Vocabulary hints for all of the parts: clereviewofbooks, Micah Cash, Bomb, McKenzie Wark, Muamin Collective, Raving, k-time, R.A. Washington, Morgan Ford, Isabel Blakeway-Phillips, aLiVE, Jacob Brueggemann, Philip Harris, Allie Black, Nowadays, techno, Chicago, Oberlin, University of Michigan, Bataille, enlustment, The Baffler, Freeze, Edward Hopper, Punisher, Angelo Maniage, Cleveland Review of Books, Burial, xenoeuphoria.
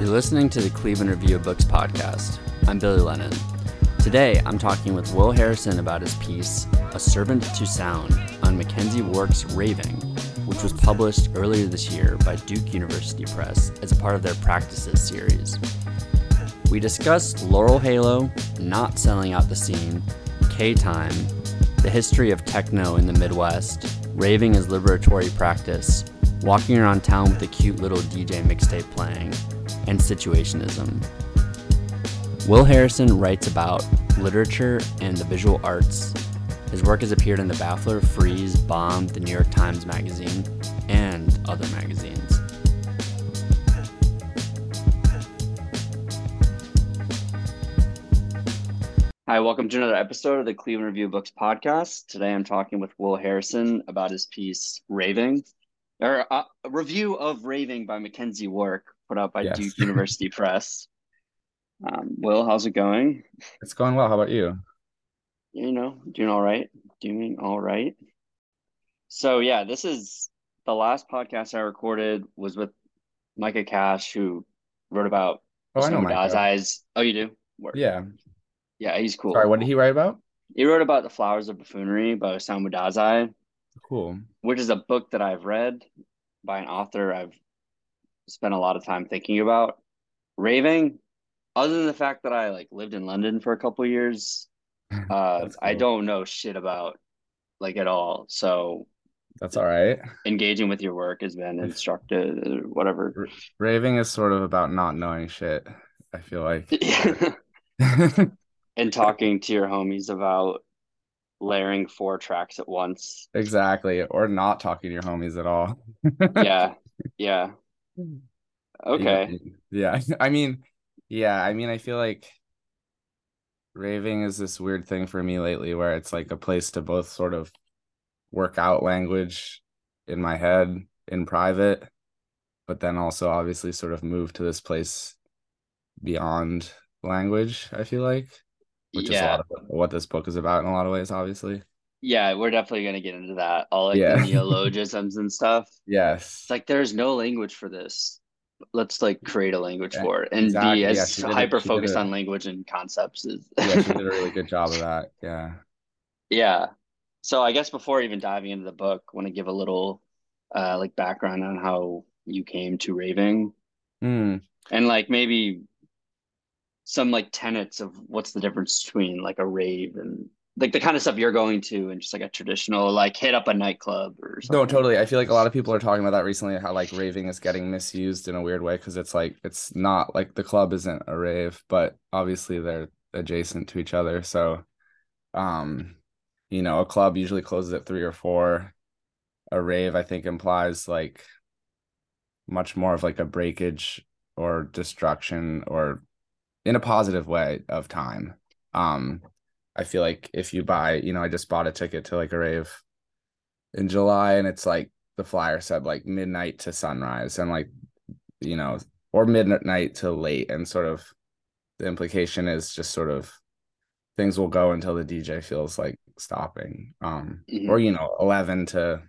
You're listening to the Cleveland Review of Books podcast. I'm Billy Lennon. Today, I'm talking with Will Harrison about his piece, A Servant to Sound, on McKenzie Wark's Raving, which was published earlier this year by Duke University Press as a part of their Practices series. We discussed Laurel Halo, not selling out the scene, K-time, the history of techno in the Midwest, raving as liberatory practice, walking around town with a cute little DJ mixtape playing, and situationism. Will Harrison writes about literature and the visual arts. His work has appeared in The Baffler, Freeze, Bomb, The New York Times Magazine, and other magazines. Hi, welcome to another episode of the Cleveland Review Books podcast. Today I'm talking with Will Harrison about his piece, Raving, or a review of Raving by McKenzie Wark, put out by Duke University Press. Will, how's it going? It's going well. How about you? You know, doing all right. So yeah, this is the last podcast I recorded was with Micah Cash, who wrote about Osamu Dazai's. Oh, you do? Work. Yeah. Yeah, he's cool. Sorry, what did he write about? He wrote about The Flowers of Buffoonery by Osamu Dazai. Cool. Which is a book that I've read by an author I've spent a lot of time thinking about. Raving, other than the fact that I lived in London for a couple of years, cool. I don't know shit about at all. So that's all right. Engaging with your work has been instructive, whatever. Raving is sort of about not knowing shit, I feel like. And talking to your homies about layering 4 tracks at once. Exactly. Or not talking to your homies at all. Yeah. Okay. I mean, I feel like Raving is this weird thing for me lately where it's a place to both sort of work out language in my head in private, but then also obviously sort of move to this place beyond language, I feel like, which is a lot of what this book is about in a lot of ways, obviously. Yeah, we're definitely going to get into that. All the neologisms and stuff. Yes. It's there's no language for this. Let's create a language for it and exactly. Be as hyper focused on language and concepts. She did a really good job of that. Yeah. So I guess before even diving into the book, I want to give a little background on how you came to Raving and maybe some tenets of what's the difference between a rave and the kind of stuff you're going to and just a traditional hit up a nightclub or something. No, totally. I feel a lot of people are talking about that recently, how raving is getting misused in a weird way because it's it's not the club isn't a rave, but obviously they're adjacent to each other. So a club usually closes at 3 or 4. A rave, I think, implies much more of a breakage or destruction, or in a positive way, of time. I feel if you buy, I just bought a ticket to a rave in July, and it's the flyer said midnight to sunrise, and or midnight to late, and sort of the implication is just sort of things will go until the DJ feels like stopping. Or 11 to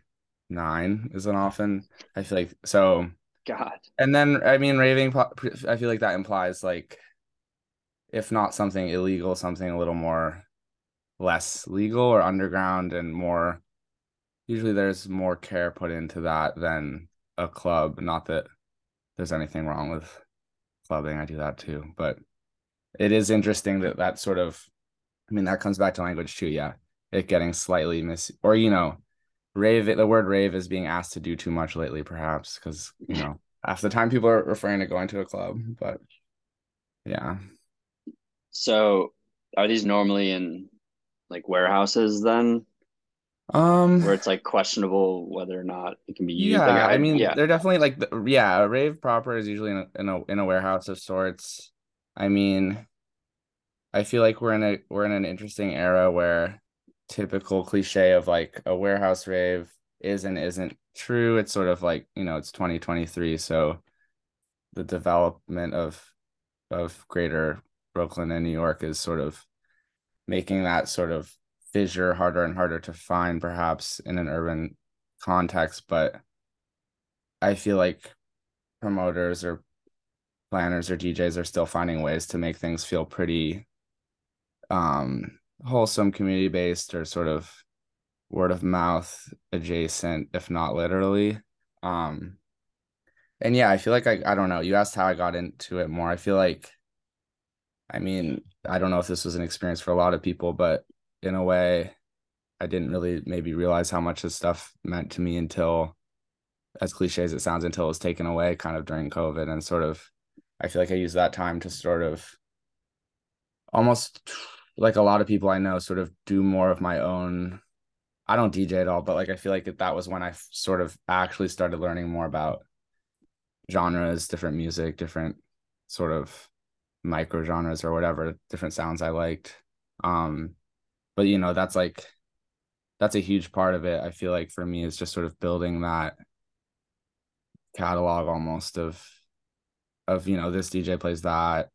9 isn't often, I feel like. So God. And then I mean, raving, I feel that implies if not something illegal, something a little more less legal or underground, and more, usually there's more care put into that than a club. Not that there's anything wrong with clubbing. I do that too, but it is interesting that sort of, I mean, that comes back to language too. Yeah. It getting slightly rave, the word rave is being asked to do too much lately, perhaps, because, half the time people are referring to going to a club, but yeah. So are these normally in warehouses then? Where it's questionable whether or not it can be used. Yeah, they're definitely a rave proper is usually in a warehouse of sorts. I mean, I feel we're in an interesting era where typical cliche of a warehouse rave is and isn't true. It's sort of it's 2023, so the development of greater Brooklyn and New York is sort of making that sort of fissure harder and harder to find, perhaps, in an urban context. But I feel promoters or planners or DJs are still finding ways to make things feel pretty wholesome, community-based, or sort of word of mouth adjacent, if not literally. And yeah, I feel like I don't know, you asked how I got into it more. I feel like, I mean, I don't know if this was an experience for a lot of people, but in a way, I didn't really maybe realize how much this stuff meant to me until, as cliche as it sounds, until it was taken away kind of during COVID. And sort of, I feel like I used that time to sort of almost like a lot of people I know sort of do more of my own. I don't DJ at all, but like I feel like that was when I sort of actually started learning more about genres, different music, different sort of micro genres or whatever, different sounds I liked. But you know, that's a huge part of it. I feel like for me, it's just sort of building that catalog almost of, you know, this DJ plays that,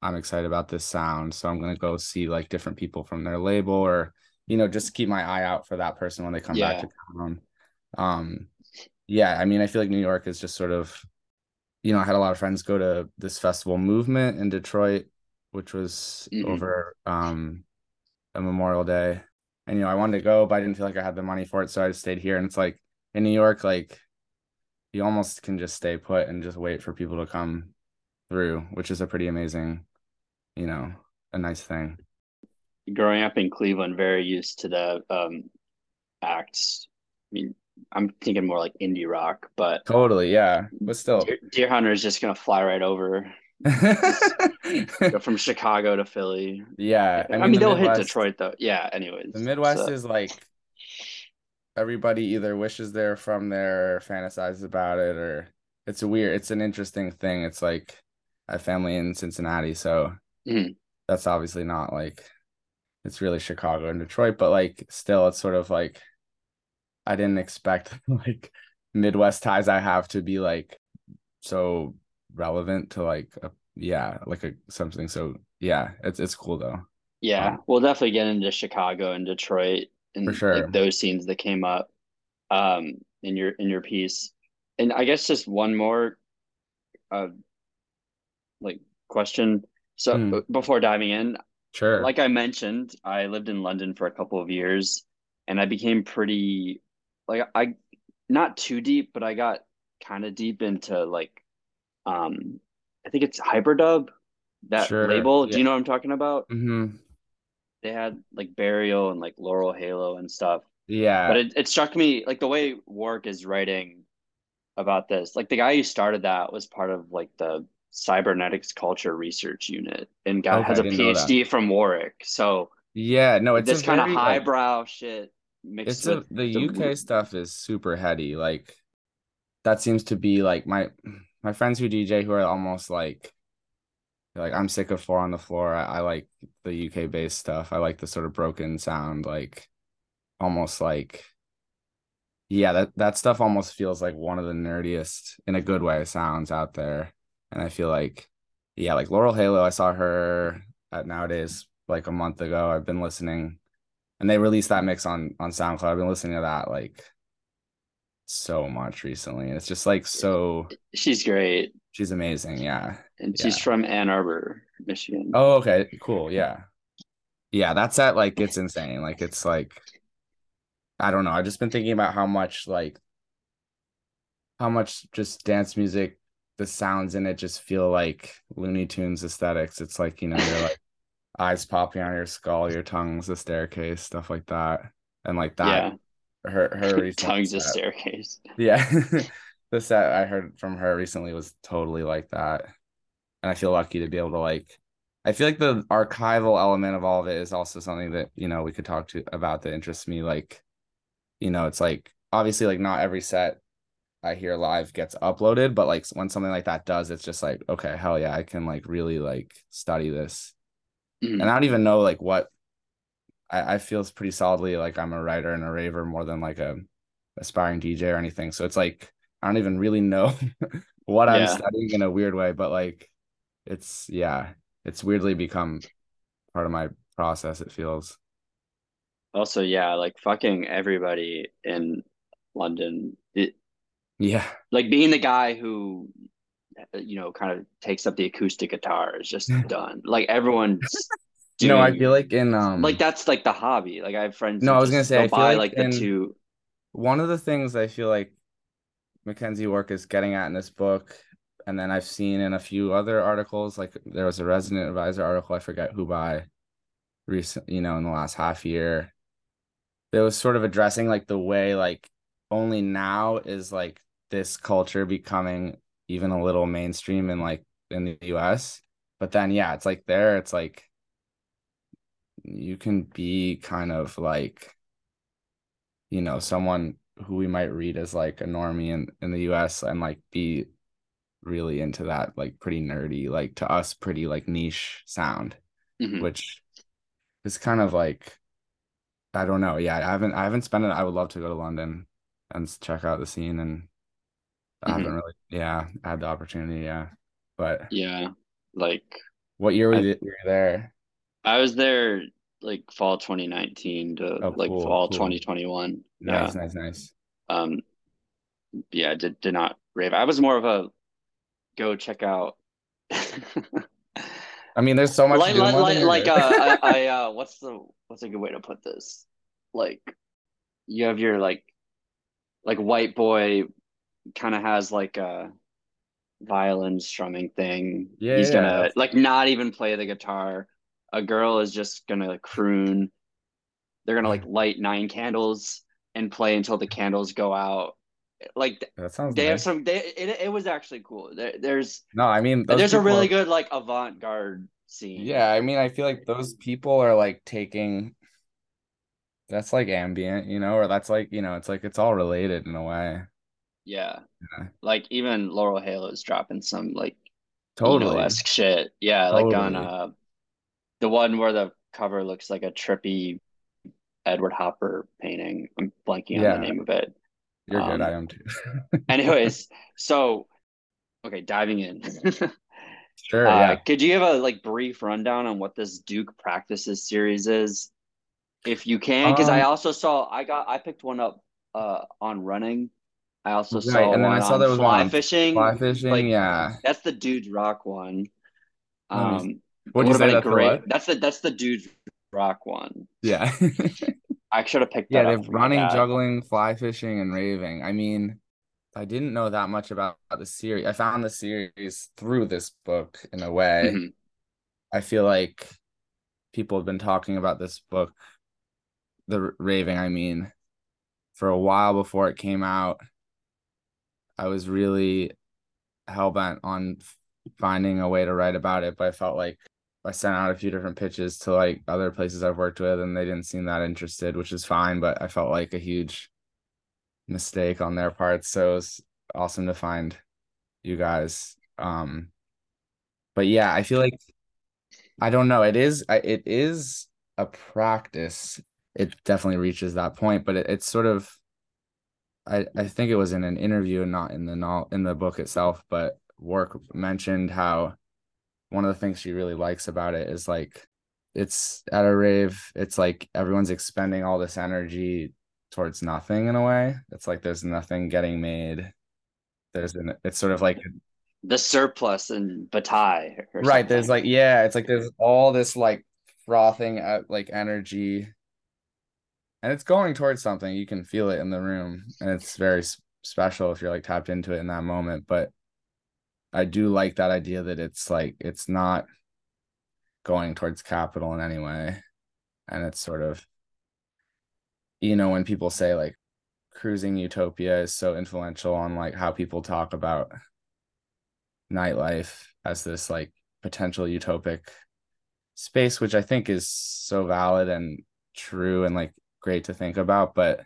I'm excited about this sound, so I'm going to go see like different people from their label, or, you know, just keep my eye out for that person when they come back to town. Yeah, I mean, I feel like New York is just sort of, you know, I had a lot of friends go to this festival Movement in Detroit, which was over a Memorial Day. And, you know, I wanted to go, but I didn't feel like I had the money for it, so I just stayed here. And it's like, in New York, like, you almost can just stay put and just wait for people to come through, which is a pretty amazing, you know, a nice thing. Growing up in Cleveland, very used to the acts. I mean, I'm thinking more like indie rock, but totally, yeah. But still, Deerhunter is just gonna fly right over, go from Chicago to Philly. Yeah, I mean they'll hit Detroit though. Yeah, anyways, the Midwest is like everybody either wishes they're from there, or fantasizes about it, or it's a weird, it's an interesting thing. It's like I have family in Cincinnati, so that's obviously not like. It's really Chicago and Detroit, but like still it's sort of like I didn't expect like Midwest ties I have to be like so relevant to like something. So yeah, it's cool though. Yeah, we'll definitely get into Chicago and Detroit and for sure. Like, those scenes that came up in your piece. And I guess just one more like question. So before diving in. Sure. Like I mentioned, I lived in London for a couple of years and I became pretty not too deep, but I got kind of deep into like, I think it's Hyperdub, that label. Yeah. Do you know what I'm talking about? Mm-hmm. They had like Burial and like Laurel Halo and stuff. Yeah. But it struck me like the way Wark is writing about this, like the guy who started that was part of like the Cybernetics Culture Research Unit and has a PhD from Warwick. So yeah, no, it's this kind of highbrow shit mixed with the UK stuff is super heady. Like that seems to be like my friends who DJ who are almost like I'm sick of Four on the Floor. I like the UK based stuff. I like the sort of broken sound, like almost like that stuff almost feels like one of the nerdiest in a good way sounds out there. And I feel like, like Laurel Halo, I saw her at Nowadays like a month ago. I've been listening, and they released that mix on SoundCloud. I've been listening to that like so much recently. And it's just like so. She's great. She's amazing. Yeah. And she's from Ann Arbor, Michigan. Oh, okay. Cool. Yeah. Yeah. That's at like, it's insane. Like, it's like, I don't know. I've just been thinking about how much just dance music, the sounds in it just feel like Looney Tunes aesthetics. It's like, you know, you're like eyes popping on your skull, your tongue's a staircase, stuff like that. And like that, her tongue's a staircase. Yeah. The set I heard from her recently was totally like that. And I feel lucky to be able to I feel like the archival element of all of it is also something that, you know, we could talk to about that interests me. Like, you know, it's like, obviously like not every set I hear live gets uploaded, but like when something like that does, it's just like, okay, hell yeah, I can like really like study this. And I don't even know like what I feel pretty solidly like I'm a writer and a raver more than like a aspiring DJ or anything, so it's like I don't even really know what I'm studying in a weird way, but like it's weirdly become part of my process, it feels. Also like fucking everybody in London, like being the guy who kind of takes up the acoustic guitar. It's just done. Like everyone's doing, no, I feel like in like that's like the hobby. Like I have friends. No, I was gonna say I feel like the two. One of the things I feel like McKenzie Wark is getting at in this book, and then I've seen in a few other articles, like there was a Resident Advisor article, I forget who by, recent, in the last half year, that was sort of addressing like the way like only now is like this culture becoming even a little mainstream in the US. But then, yeah, it's like there, it's like you can be kind of like, someone who we might read as like a normie in the US and like be really into that like pretty nerdy, like to us pretty like niche sound, mm-hmm. which is kind of like, I don't know. Yeah, I haven't spent it. I would love to go to London and check out the scene, and I haven't really had the opportunity. Yeah, but yeah, like what year were you there? I was there like fall 2019 to fall 2021. Nice. Yeah, did not rave. I was more of a go check out. I mean, there's so much what's a good way to put this? Like, you have your like white boy kind of has like a violin strumming thing. Yeah, he's gonna like not even play the guitar. A girl is just gonna like, croon. They're gonna like light 9 candles and play until the candles go out. Like that sounds they nice. Have some they it was actually cool. There's a really good like avant-garde scene. Yeah, I mean, I feel like those people are like taking that's like ambient, or that's like, it's like it's all related in a way. Yeah. Like even Laurel Halo is dropping some like totally esque shit. Yeah, totally. Like on the one where the cover looks like a trippy Edward Hopper painting. I'm blanking on the name of it. You're good. I am too. Anyways, so okay, diving in. Sure. Yeah. Could you give a brief rundown on what this Duke Practices series is, if you can? Because I also saw I picked one up on running. I also saw and then I saw there was fly fishing. Fly fishing. That's the Dude Rock one. What'd you say that's great? That's the Dude Rock one. Yeah. I should have picked that up. Yeah, they're running, juggling, fly fishing, and raving. I mean, I didn't know that much about the series. I found the series through this book in a way. Mm-hmm. I feel like people have been talking about this book, the Raving, for a while before it came out. I was really hell-bent on finding a way to write about it, but I felt like I sent out a few different pitches to other places I've worked with, and they didn't seem that interested, which is fine, but I felt like a huge mistake on their part. So it was awesome to find you guys. But yeah, I feel like, I don't know. It is a practice. It definitely reaches that point, but it's sort of, I think it was in an interview and not in the book itself, but Wark mentioned how one of the things she really likes about it is it's at a rave. It's everyone's expending all this energy towards nothing in a way. It's there's nothing getting made. It's sort of like the surplus in Bataille. Right. Something. There's it's there's all this frothing at energy, and it's going towards something. You can feel it in the room, and it's very special if you're tapped into it in that moment. But I do like that idea that it's it's not going towards capital in any way. And it's sort of, when people say Cruising Utopia is so influential on how people talk about nightlife as this potential utopic space, which I think is so valid and true and great to think about, but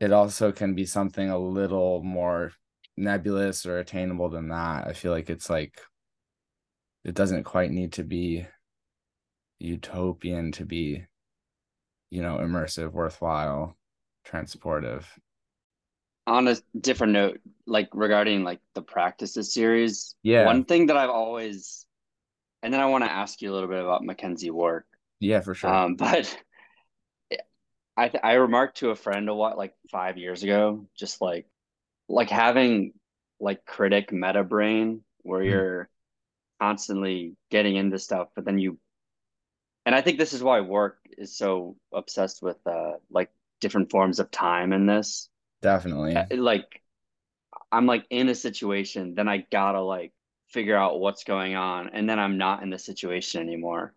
it also can be something a little more nebulous or attainable than that. I feel like it's it doesn't quite need to be utopian to be immersive, worthwhile, transportive. On a different note, regarding the Practices series, one thing that I've always, and then I want to ask you a little bit about McKenzie Wark, for sure, but I remarked to a friend a lot 5 years ago, just having like critic meta brain where you're constantly getting into stuff, but then you, and I think this is why Wark is so obsessed with like different forms of time in this. Definitely. Like I'm like in a situation, then I gotta like figure out what's going on, and then I'm not in the situation anymore.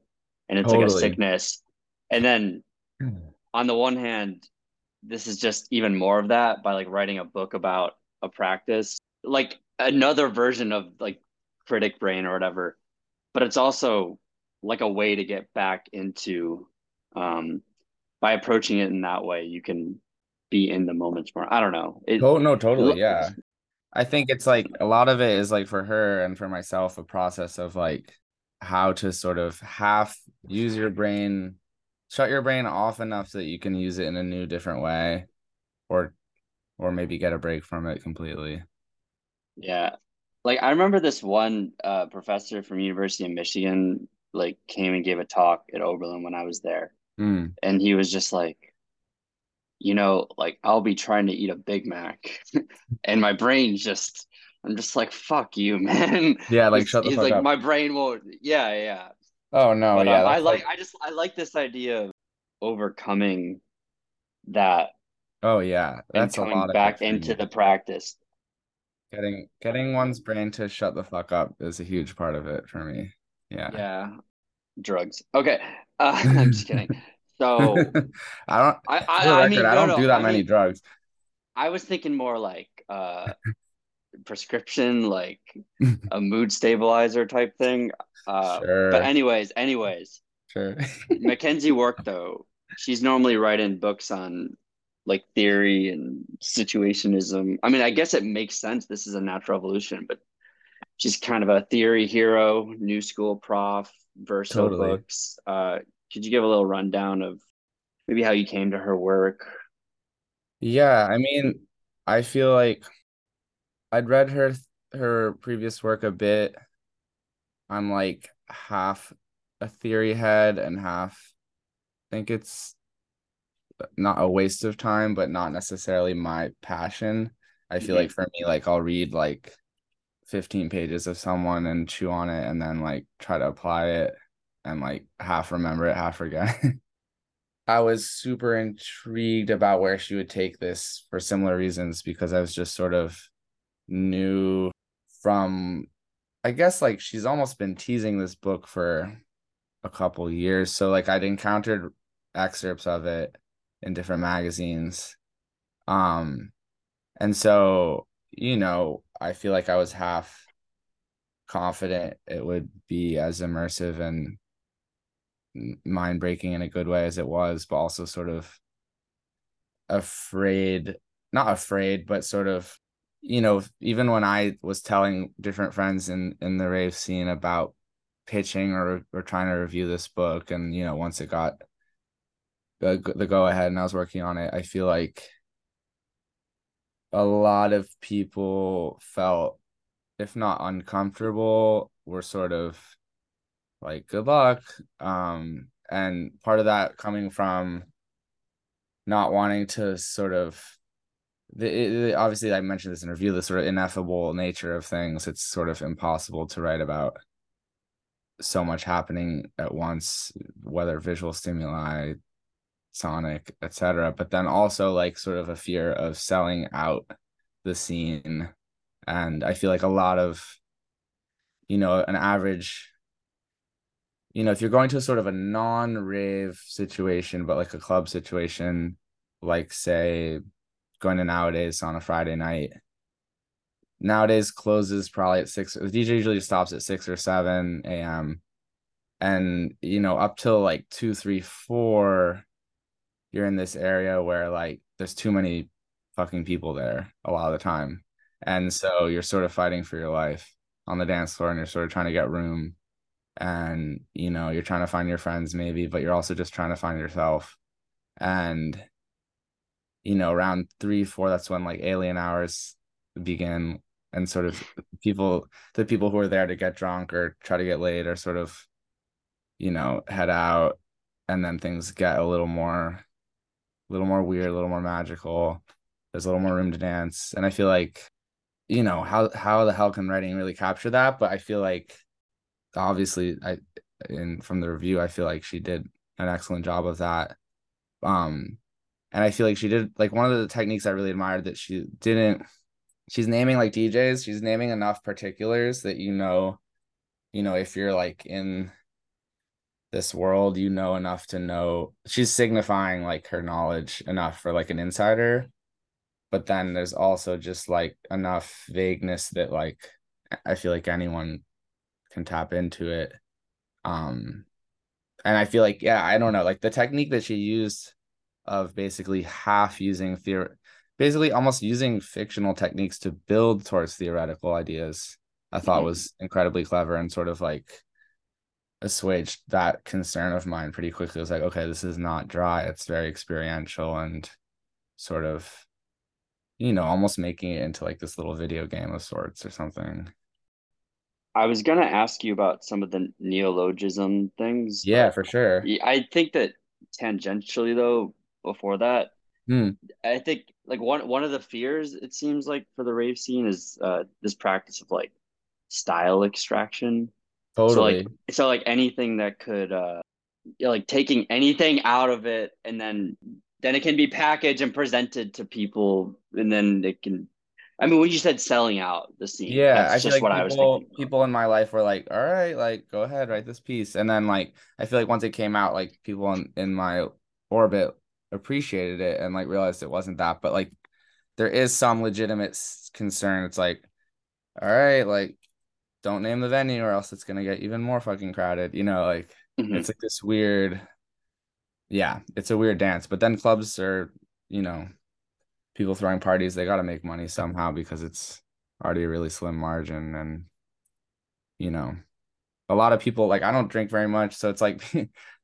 And it's totally. Like a sickness. And then on the one hand, this is just even more of that by like writing a book about a practice, like another version of like critic brain or whatever, but it's also like a way to get back into, by approaching it in that way, you can be in the moments more. I don't know. Oh, no, totally. Yeah. I think it's like a lot of it is like for her and for myself, a process of like how to sort of half use your brain, shut your brain off enough so that you can use it in a new different way, or maybe get a break from it completely. Yeah. Like I remember this one professor from University of Michigan like came and gave a talk at Oberlin when I was there. Mm. And he was just like, you know, like I'll be trying to eat a Big Mac and my brain just, I'm just like, fuck you, man. Yeah, like shut the fuck like, up. My brain won't. Yeah, yeah. Oh no, but, yeah. I like this idea of overcoming that. Oh yeah, that's and a lot of back into the practice. Getting one's brain to shut the fuck up is a huge part of it for me. Yeah. Yeah. Drugs. Okay. I'm just kidding. So I don't do that many drugs. I was thinking more like prescription, like a mood stabilizer type thing. Sure. But anyways. Sure. McKenzie Wark though, she's normally writing books on like theory and situationism. I mean, I guess it makes sense. This is a natural evolution, but she's kind of a theory hero, new school prof, Verso totally. Books. Could you give a little rundown of maybe how you came to her work? Yeah, I mean, I feel like I'd read her previous work a bit. I'm like half a theory head and half think it's not a waste of time, but not necessarily my passion. I feel like for me, like I'll read like 15 pages of someone and chew on it and then like try to apply it. And like half remember it, half forget. I was super intrigued about where she would take this for similar reasons, because I was just sort of new from, I guess like she's almost been teasing this book for a couple years. So like I'd encountered excerpts of it in different magazines. And so, you know, I feel like I was half confident it would be as immersive and mind-breaking in a good way as it was, but also sort of not afraid, but sort of, you know, even when I was telling different friends in the rave scene about pitching or trying to review this book, and, you know, once it got the go-ahead and I was working on it, I feel like a lot of people felt, if not uncomfortable, were sort of like, good luck. And part of that coming from not wanting to sort of, obviously I mentioned this in review, the sort of ineffable nature of things. It's sort of impossible to write about so much happening at once, whether visual stimuli, sonic, etc. But then also like sort of a fear of selling out the scene. And I feel like a lot of, you know, an average, you know, if you're going to sort of a non-rave situation, but like a club situation, like say going to Nowadays on a Friday night, Nowadays closes probably at 6. The DJ usually stops at 6 or 7 a.m. And, you know, up till like 2, 3, 4, you're in this area where like there's too many fucking people there a lot of the time. And so you're sort of fighting for your life on the dance floor, and you're sort of trying to get room, and, you know, you're trying to find your friends maybe, but you're also just trying to find yourself. And, you know, around 3, 4, that's when like alien hours begin, and sort of the people who are there to get drunk or try to get laid or sort of, you know, head out, and then things get a little more weird, a little more magical. There's a little more room to dance. And I feel like you know, how the hell can writing really capture that? But I feel like, obviously, and from the review, I feel like she did an excellent job of that. And I feel like she did, like, one of the techniques I really admired that she didn't, she's naming, like, DJs, she's naming enough particulars that, you know, if you're, like, in this world, you know enough to know, she's signifying, like, her knowledge enough for, like, an insider. But then there's also just, like, enough vagueness that, like, I feel like anyone can tap into it. And I feel like, yeah, I don't know, like, the technique that she used of basically half using theory, basically almost using fictional techniques to build towards theoretical ideas, I thought was incredibly clever, and sort of, like, assuaged that concern of mine pretty quickly. It was like, okay, this is not dry, it's very experiential, and sort of, you know, almost making it into, like, this little video game of sorts or something. I was gonna ask you about some of the neologism things. Yeah, for sure. I think that tangentially, though, before that, I think, like, one of the fears, it seems like, for the rave scene is this practice of, like, style extraction. Totally. So like anything that could, like, taking anything out of it, and then it can be packaged and presented to people, and then it can. I mean, when you said selling out the scene, yeah, that's just like what people, I was thinking. People in my life were like, "All right, like, go ahead, write this piece," and then, like, I feel like once it came out, like, people in my orbit appreciated it and, like, realized it wasn't that. But, like, there is some legitimate concern. It's like, all right, like, don't name the venue or else it's going to get even more fucking crowded, you know, like, it's like this weird, yeah, it's a weird dance. But then clubs are, you know, people throwing parties, they got to make money somehow because it's already a really slim margin. And, you know, a lot of people, like, I don't drink very much. So it's like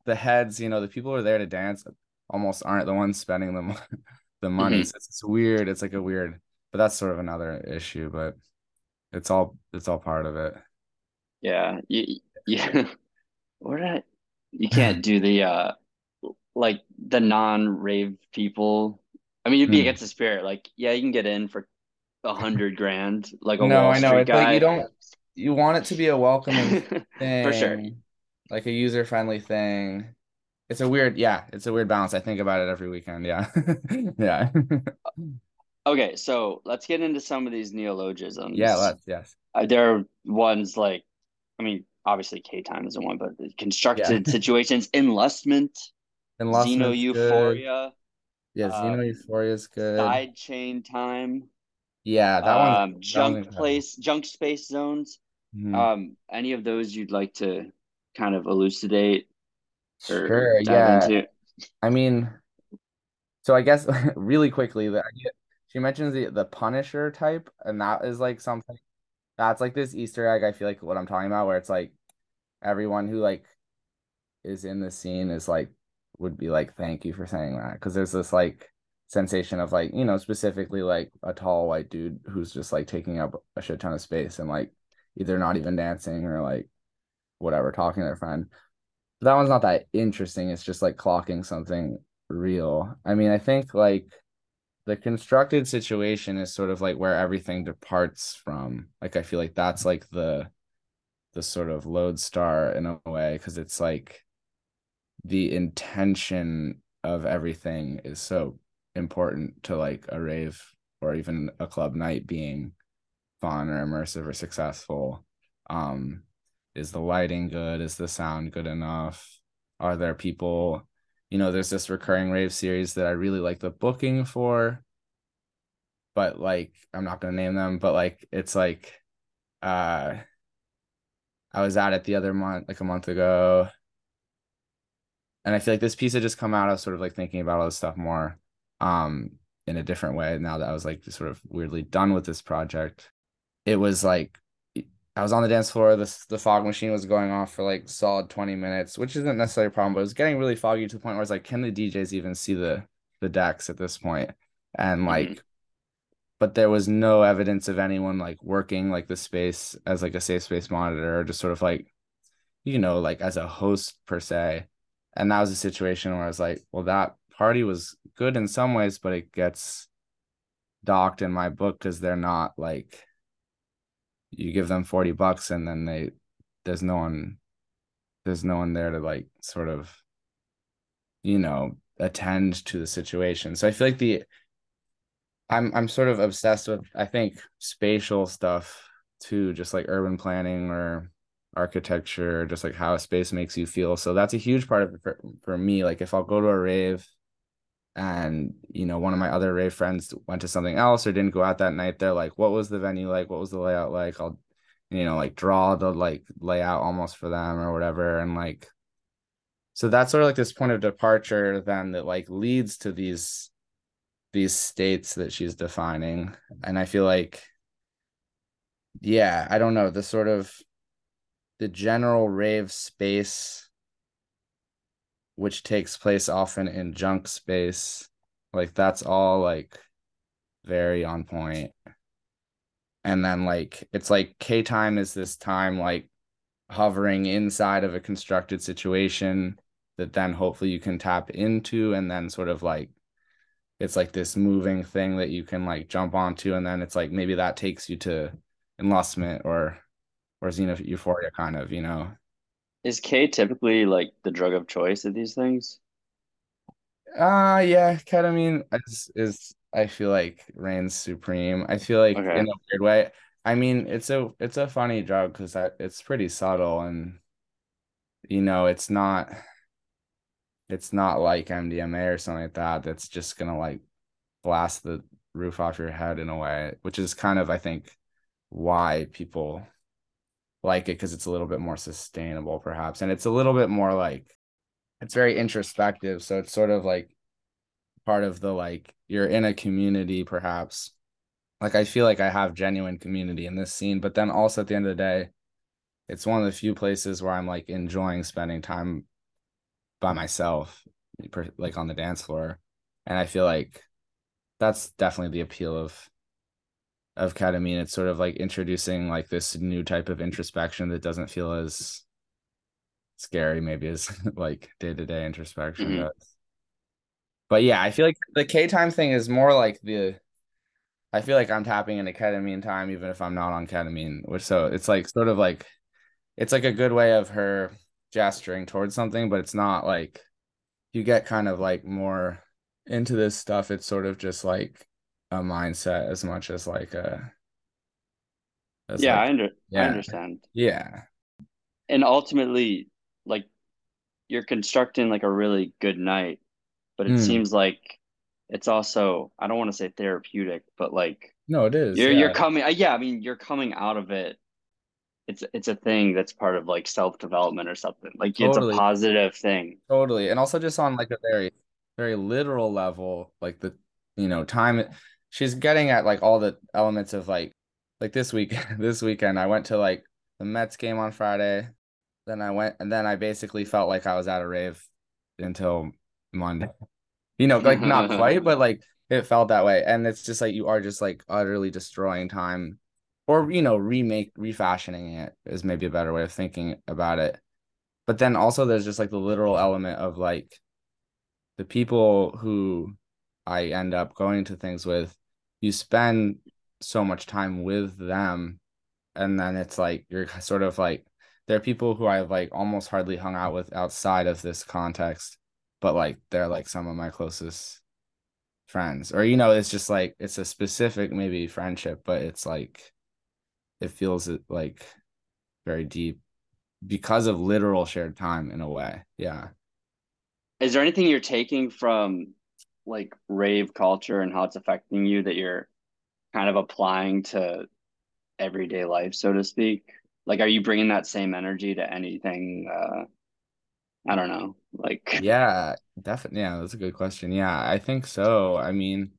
the heads, you know, the people who are there to dance almost aren't the ones spending the money. So it's weird. It's like a weird, but that's sort of another issue, but it's all part of it. Yeah. Yeah. You can't do the, like, the non-rave people. I mean, you'd be against the spirit. Like, yeah, you can get in for $100,000. Like, Wall Street guy. Like, you want it to be a welcoming thing. For sure. Like a user-friendly thing. It's a weird balance. I think about it every weekend. Yeah. Yeah. Okay, so let's get into some of these neologisms. Yeah, yes. There are ones like, I mean, obviously k-time is the one, but constructed situations, enlustment, xenoeuphoria. Yeah, xenoeuphoria is good. Side chain time. Yeah, that one. Junk space zones. Any of those you'd like to kind of elucidate? Or sure. Yeah. Into? I mean, so I guess really quickly the idea. She mentions the Punisher type, and that is, like, something that's, like, this Easter egg, I feel like, what I'm talking about, where it's, like, everyone who, like, is in the scene is, like, would be, like, thank you for saying that, because there's this, like, sensation of, like, you know, specifically, like, a tall white dude who's just, like, taking up a shit ton of space and, like, either not even dancing or, like, whatever, talking to their friend. But that one's not that interesting. It's just, like, clocking something real. I mean, I think, like, the constructed situation is sort of, like, where everything departs from. Like, I feel like that's, like, the sort of lodestar in a way, because it's, like, the intention of everything is so important to, like, a rave or even a club night being fun or immersive or successful. Is the lighting good? Is the sound good enough? Are there people... You know, there's this recurring rave series that I really like the booking for, but, like, I'm not going to name them, but, like, it's, like, I was at it the other month, like, a month ago, and I feel like this piece had just come out. I was sort of, like, thinking about all this stuff more in a different way now that I was, like, sort of weirdly done with this project. It was, like, I was on the dance floor. The fog machine was going off for, like, solid 20 minutes, which isn't necessarily a problem, but it was getting really foggy to the point where it's like, can the DJs even see the decks at this point? And, like, but there was no evidence of anyone, like, working, like, the space as, like, a safe space monitor, or just sort of, like, you know, like, as a host per se. And that was a situation where I was like, well, that party was good in some ways, but it gets docked in my book because they're not, like, you give them $40 and then there's no one there to like sort of, you know, attend to the situation. So I feel like I'm sort of obsessed with, I think, spatial stuff too, just like urban planning or architecture, just like how a space makes you feel. So that's a huge part of it for me. Like if I'll go to a rave and, you know, one of my other rave friends went to something else or didn't go out that night, they're like, what was the venue like? What was the layout like? I'll, you know, like draw the like layout almost for them or whatever. And like, so that's sort of like this point of departure then that like leads to these states that she's defining. And I feel like, yeah, I don't know, the sort of the general rave space, which takes place often in junk space, like that's all like very on point. And then like, it's like k-time is this time like hovering inside of a constructed situation that then hopefully you can tap into, and then sort of like it's like this moving thing that you can like jump onto. And then it's like, maybe that takes you to enlustment or xenoeuphoria kind of, you know. Is K typically like the drug of choice of these things? Yeah. Ketamine is I feel like reigns supreme. I feel like okay. In a weird way. I mean, it's a funny drug because it's pretty subtle and, you know, it's not like MDMA or something like that that's just gonna like blast the roof off your head in a way, which is kind of, I think, why people like it, because it's a little bit more sustainable perhaps, and it's a little bit more like, it's very introspective, so it's sort of like part of the like, you're in a community perhaps. Like I feel like I have genuine community in this scene, but then also at the end of the day, it's one of the few places where I'm like enjoying spending time by myself, like on the dance floor. And I feel like that's definitely the appeal of ketamine. It's sort of like introducing like this new type of introspection that doesn't feel as scary maybe as like day-to-day introspection. Mm-hmm. But yeah, I feel like the K-time thing is more like I feel like I'm tapping into ketamine time even if I'm not on ketamine, which so it's like sort of like, it's like a good way of her gesturing towards something, but it's not like, you get kind of like more into this stuff, it's sort of just like a mindset as much as like a as yeah, like, I understand. Yeah, and ultimately like you're constructing like a really good night, but it seems like it's also, I don't want to say therapeutic, but like, no, it is. You're coming, yeah, I mean, you're coming out of it. It's a thing that's part of like self-development or something. Like totally. It's a positive thing. Totally. And also just on like a very, very literal level, like the, you know, time, she's getting at like all the elements of like this weekend, I went to like the Mets game on Friday. Then I went, and then I basically felt like I was at a rave until Monday, you know, like not quite, but like it felt that way. And it's just like, you are just like utterly destroying time. Or, you know, refashioning it is maybe a better way of thinking about it. But then also there's just like the literal element of like the people who I end up going to things with, you spend so much time with them. And then it's like, you're sort of like, there are people who I've like almost hardly hung out with outside of this context, but like, they're like some of my closest friends, or, you know, it's just like, it's a specific maybe friendship, but it's like, it feels like very deep because of literal shared time in a way. Yeah. Is there anything you're taking from like rave culture and how it's affecting you that you're kind of applying to everyday life, so to speak? Like, are you bringing that same energy to anything? I don't know. Like, yeah, definitely. Yeah, that's a good question. Yeah, I think so. I mean,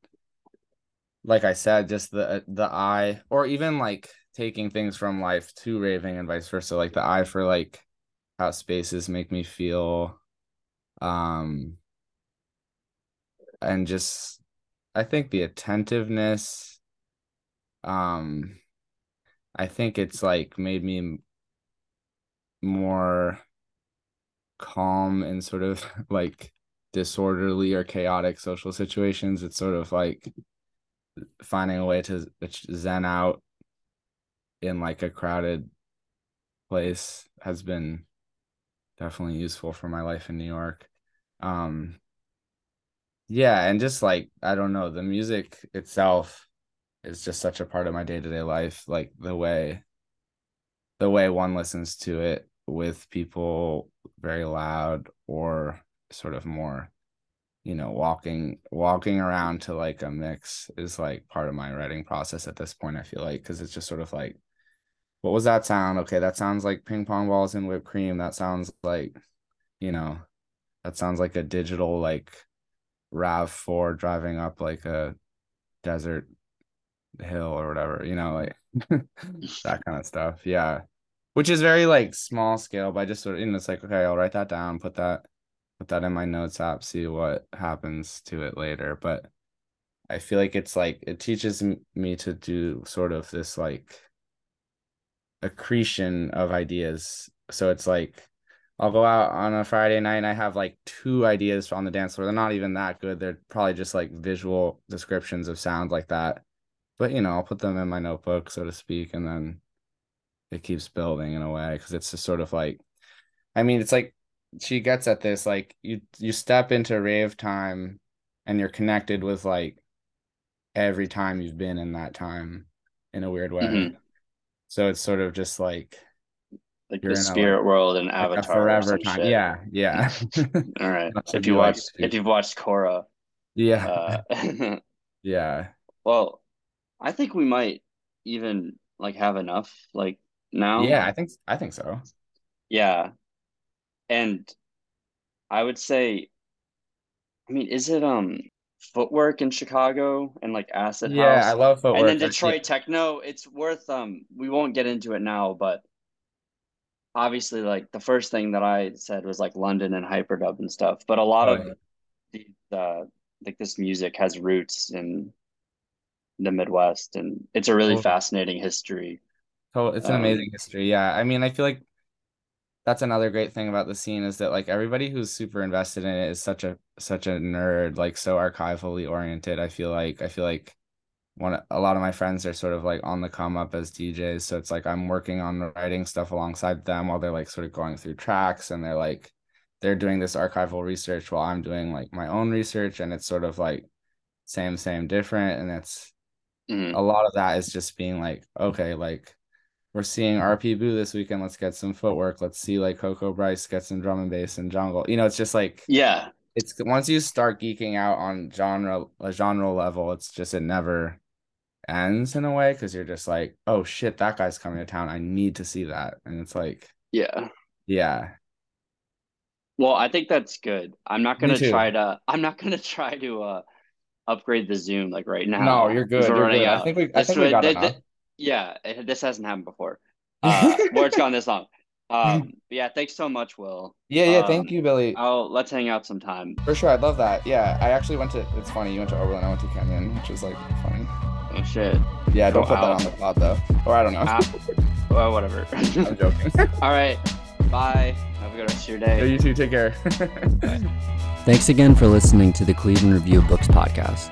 like I said, just the eye, or even like taking things from life to raving and vice versa, like the eye for like how spaces make me feel, and just I think the attentiveness, I think it's like made me more calm in sort of like disorderly or chaotic social situations. It's sort of like finding a way to zen out in like a crowded place has been definitely useful for my life in New York. Yeah, and just like, I don't know, the music itself is just such a part of my day-to-day life. Like the way one listens to it with people very loud or sort of more, you know, walking around to like a mix is like part of my writing process at this point, I feel like, because it's just sort of like, what was that sound? Okay, that sounds like ping pong balls and whipped cream. That sounds like, you know, that sounds like a digital like RAV4 driving up like a desert hill or whatever, you know, like that kind of stuff. Yeah, which is very like small scale, but I just sort of, you know, it's like, okay, I'll write that down, put that in my notes app, see what happens to it later. But I feel like it's like, it teaches me to do sort of this like accretion of ideas. So it's like, I'll go out on a Friday night and I have like 2 ideas on the dance floor. They're not even that good. They're probably just like visual descriptions of sounds like that. But, you know, I'll put them in my notebook, so to speak. And then it keeps building in a way, because it's just sort of like, I mean, it's like, she gets at this, like you step into rave time and you're connected with like every time you've been in that time in a weird way. Mm-hmm. So it's sort of just like the spirit world and Avatar, forever time. Yeah. All right. if you've watched Korra. Yeah. Yeah. Well, I think we might even like have enough like now. Yeah, I think so. Yeah. And I would say, I mean, is it footwork in Chicago and like acid house? Yeah, I love footwork. And then Detroit techno. It's worth we won't get into it now, but obviously, like the first thing that I said was like London and Hyperdub and stuff. But a lot of these like this music has roots in the Midwest, and it's a really fascinating history. Oh, it's an amazing history. Yeah, I mean, I feel like that's another great thing about the scene is that like everybody who's super invested in it is such a nerd, like so archivally oriented. I feel like a lot of my friends are sort of like on the come up as DJs. So it's like, I'm working on writing stuff alongside them while they're like sort of going through tracks, and they're doing this archival research while I'm doing like my own research. And it's sort of like same, different. And that's a lot of that is just being like, okay, like, we're seeing RP Boo this weekend. Let's get some footwork. Let's see like Coco Bryce get some drum and bass and jungle. You know, it's just like, yeah, it's once you start geeking out on a genre level, it's just, it never ends in a way. 'Cause you're just like, oh shit, that guy's coming to town. I need to see that. And it's like, yeah. Well, I think that's good. I'm not going to try to upgrade the Zoom like right now. No, you're good. You're good. I think we got enough. Yeah, this hasn't happened before. Where it's gone this long. Yeah, thanks so much, Will. Yeah, thank you, Billy. Let's hang out sometime. For sure, I'd love that. Yeah, I actually it's funny, you went to Oberlin, I went to Kenyon, which is like funny. Oh, shit. Yeah, don't put that on the pod, though. Or I don't know. Well, whatever. I'm joking. All right, bye. Have a good rest of your day. Yeah, you too, take care. Thanks again for listening to the Cleveland Review of Books podcast.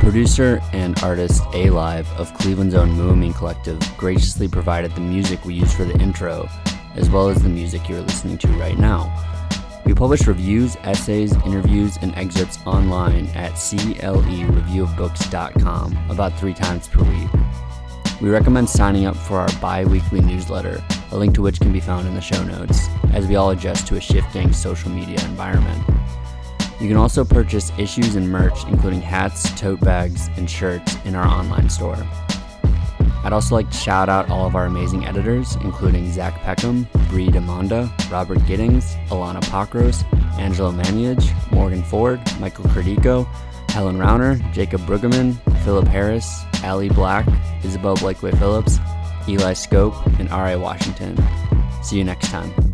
Producer and artist A-Live of Cleveland's own Muamin Collective graciously provided the music we use for the intro, as well as the music you're listening to right now. We publish reviews, essays, interviews, and excerpts online at clereviewofbooks.com about 3 times per week. We recommend signing up for our bi-weekly newsletter, a link to which can be found in the show notes, as we all adjust to a shifting social media environment. You can also purchase issues and merch, including hats, tote bags, and shirts in our online store. I'd also like to shout out all of our amazing editors, including Zach Peckham, Bree Demanda, Robert Giddings, Alana Pakros, Angelo Maniage, Morgan Ford, Michael Credico, Helen Rauner, Jacob Brueggemann, Philip Harris, Allie Black, Isabel Blakeway-Phillips, Eli Scope, and R.A. Washington. See you next time.